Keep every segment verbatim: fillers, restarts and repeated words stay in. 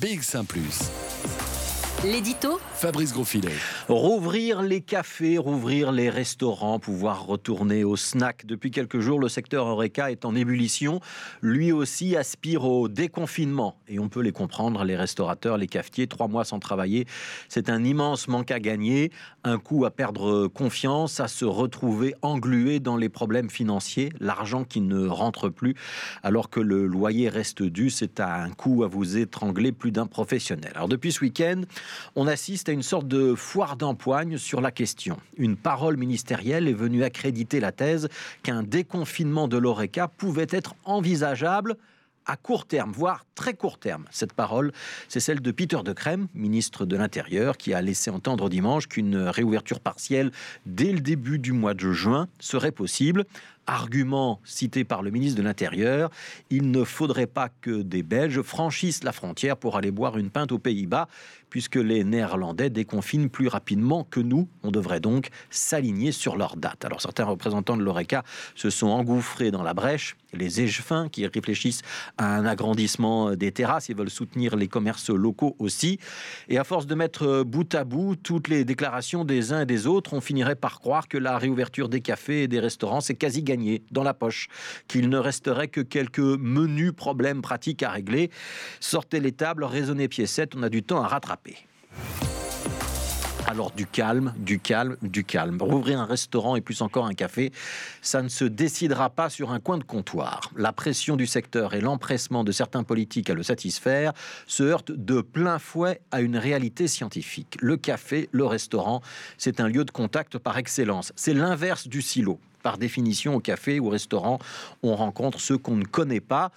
B X un plus. L'édito Fabrice Groffinet. Rouvrir les cafés, rouvrir les restaurants, pouvoir retourner au snack. Depuis quelques jours, le secteur Eureka est en ébullition. Lui aussi aspire au déconfinement. Et on peut les comprendre, les restaurateurs, les cafetiers, trois mois sans travailler. C'est un immense manque à gagner, un coup à perdre confiance, à se retrouver englué dans les problèmes financiers, l'argent qui ne rentre plus. Alors que le loyer reste dû, c'est à un coup à vous étrangler plus d'un professionnel. Alors depuis ce week-end, on assiste à une sorte de foire d'empoigne sur la question. Une parole ministérielle est venue accréditer la thèse qu'un déconfinement de l'Horeca pouvait être envisageable à court terme, voire très court terme. Cette parole, c'est celle de Peter Decrem, ministre de l'Intérieur, qui a laissé entendre dimanche qu'une réouverture partielle dès le début du mois de juin serait possible. Argument cité par le ministre de l'Intérieur, il ne faudrait pas que des Belges franchissent la frontière pour aller boire une pinte aux Pays-Bas, puisque les Néerlandais déconfinent plus rapidement que nous. On devrait donc s'aligner sur leur date. Alors certains représentants de l'Horeca se sont engouffrés dans la brèche. Les échevins qui réfléchissent à un agrandissement des terrasses, ils veulent soutenir les commerces locaux aussi. Et à force de mettre bout à bout toutes les déclarations des uns et des autres, on finirait par croire que la réouverture des cafés et des restaurants, c'est quasi gagné. Dans la poche, qu'il ne resterait que quelques menus problèmes pratiques à régler. Sortez les tables, raisonnez pied sept, on a du temps à rattraper. Alors du calme, du calme, du calme. Rouvrir un restaurant et plus encore un café, ça ne se décidera pas sur un coin de comptoir. La pression du secteur et l'empressement de certains politiques à le satisfaire se heurtent de plein fouet à une réalité scientifique. Le café, le restaurant, c'est un lieu de contact par excellence. C'est l'inverse du silo. Par définition, au café ou au restaurant, on rencontre ceux qu'on ne connaît pas.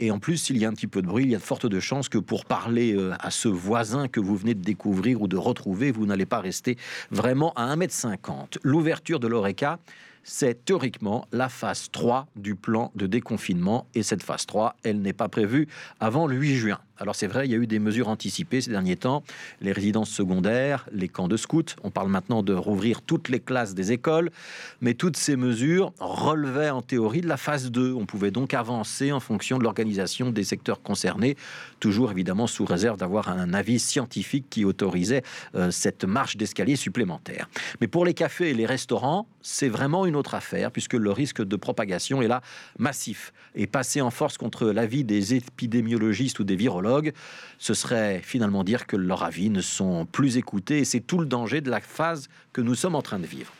Et en plus, s'il y a un petit peu de bruit, il y a de fortes chances que pour parler à ce voisin que vous venez de découvrir ou de retrouver, vous n'allez pas rester vraiment à un mètre cinquante. L'ouverture de l'Horeca, c'est théoriquement la phase trois du plan de déconfinement. Et cette phase trois, elle n'est pas prévue avant le huit juin. Alors c'est vrai, il y a eu des mesures anticipées ces derniers temps. Les résidences secondaires, les camps de scouts. On parle maintenant de rouvrir toutes les classes des écoles. Mais toutes ces mesures relevaient en théorie de la phase deux. On pouvait donc avancer en fonction de l'organisation des secteurs concernés. Toujours évidemment sous réserve d'avoir un avis scientifique qui autorisait euh, cette marche d'escalier supplémentaire. Mais pour les cafés et les restaurants, c'est vraiment une autre affaire puisque le risque de propagation est là massif. Et passer en force contre l'avis des épidémiologistes ou des virologues, ce serait finalement dire que leurs avis ne sont plus écoutés et c'est tout le danger de la phase que nous sommes en train de vivre.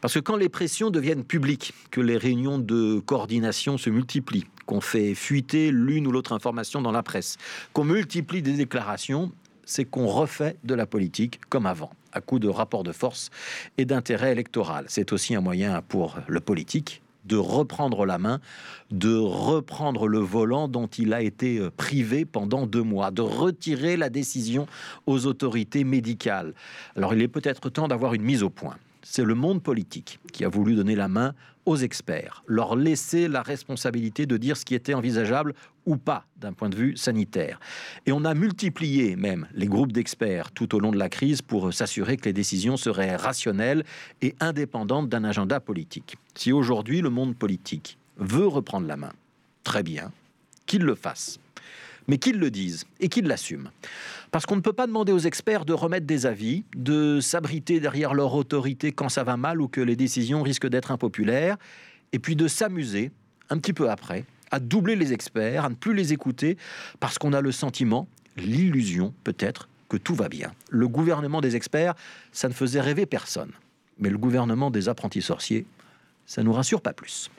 Parce que quand les pressions deviennent publiques, que les réunions de coordination se multiplient, qu'on fait fuiter l'une ou l'autre information dans la presse, qu'on multiplie des déclarations, c'est qu'on refait de la politique comme avant, à coup de rapports de force et d'intérêt électoral. C'est aussi un moyen pour le politique de reprendre la main, de reprendre le volant dont il a été privé pendant deux mois, de retirer la décision aux autorités médicales. Alors il est peut-être temps d'avoir une mise au point. C'est le monde politique qui a voulu donner la main aux experts, leur laisser la responsabilité de dire ce qui était envisageable ou pas d'un point de vue sanitaire. Et on a multiplié même les groupes d'experts tout au long de la crise pour s'assurer que les décisions seraient rationnelles et indépendantes d'un agenda politique. Si aujourd'hui le monde politique veut reprendre la main, très bien, qu'il le fasse. Mais qu'ils le disent et qu'ils l'assument. Parce qu'on ne peut pas demander aux experts de remettre des avis, de s'abriter derrière leur autorité quand ça va mal ou que les décisions risquent d'être impopulaires, et puis de s'amuser, un petit peu après, à doubler les experts, à ne plus les écouter, parce qu'on a le sentiment, l'illusion peut-être, que tout va bien. Le gouvernement des experts, ça ne faisait rêver personne. Mais le gouvernement des apprentis sorciers, ça ne nous rassure pas plus.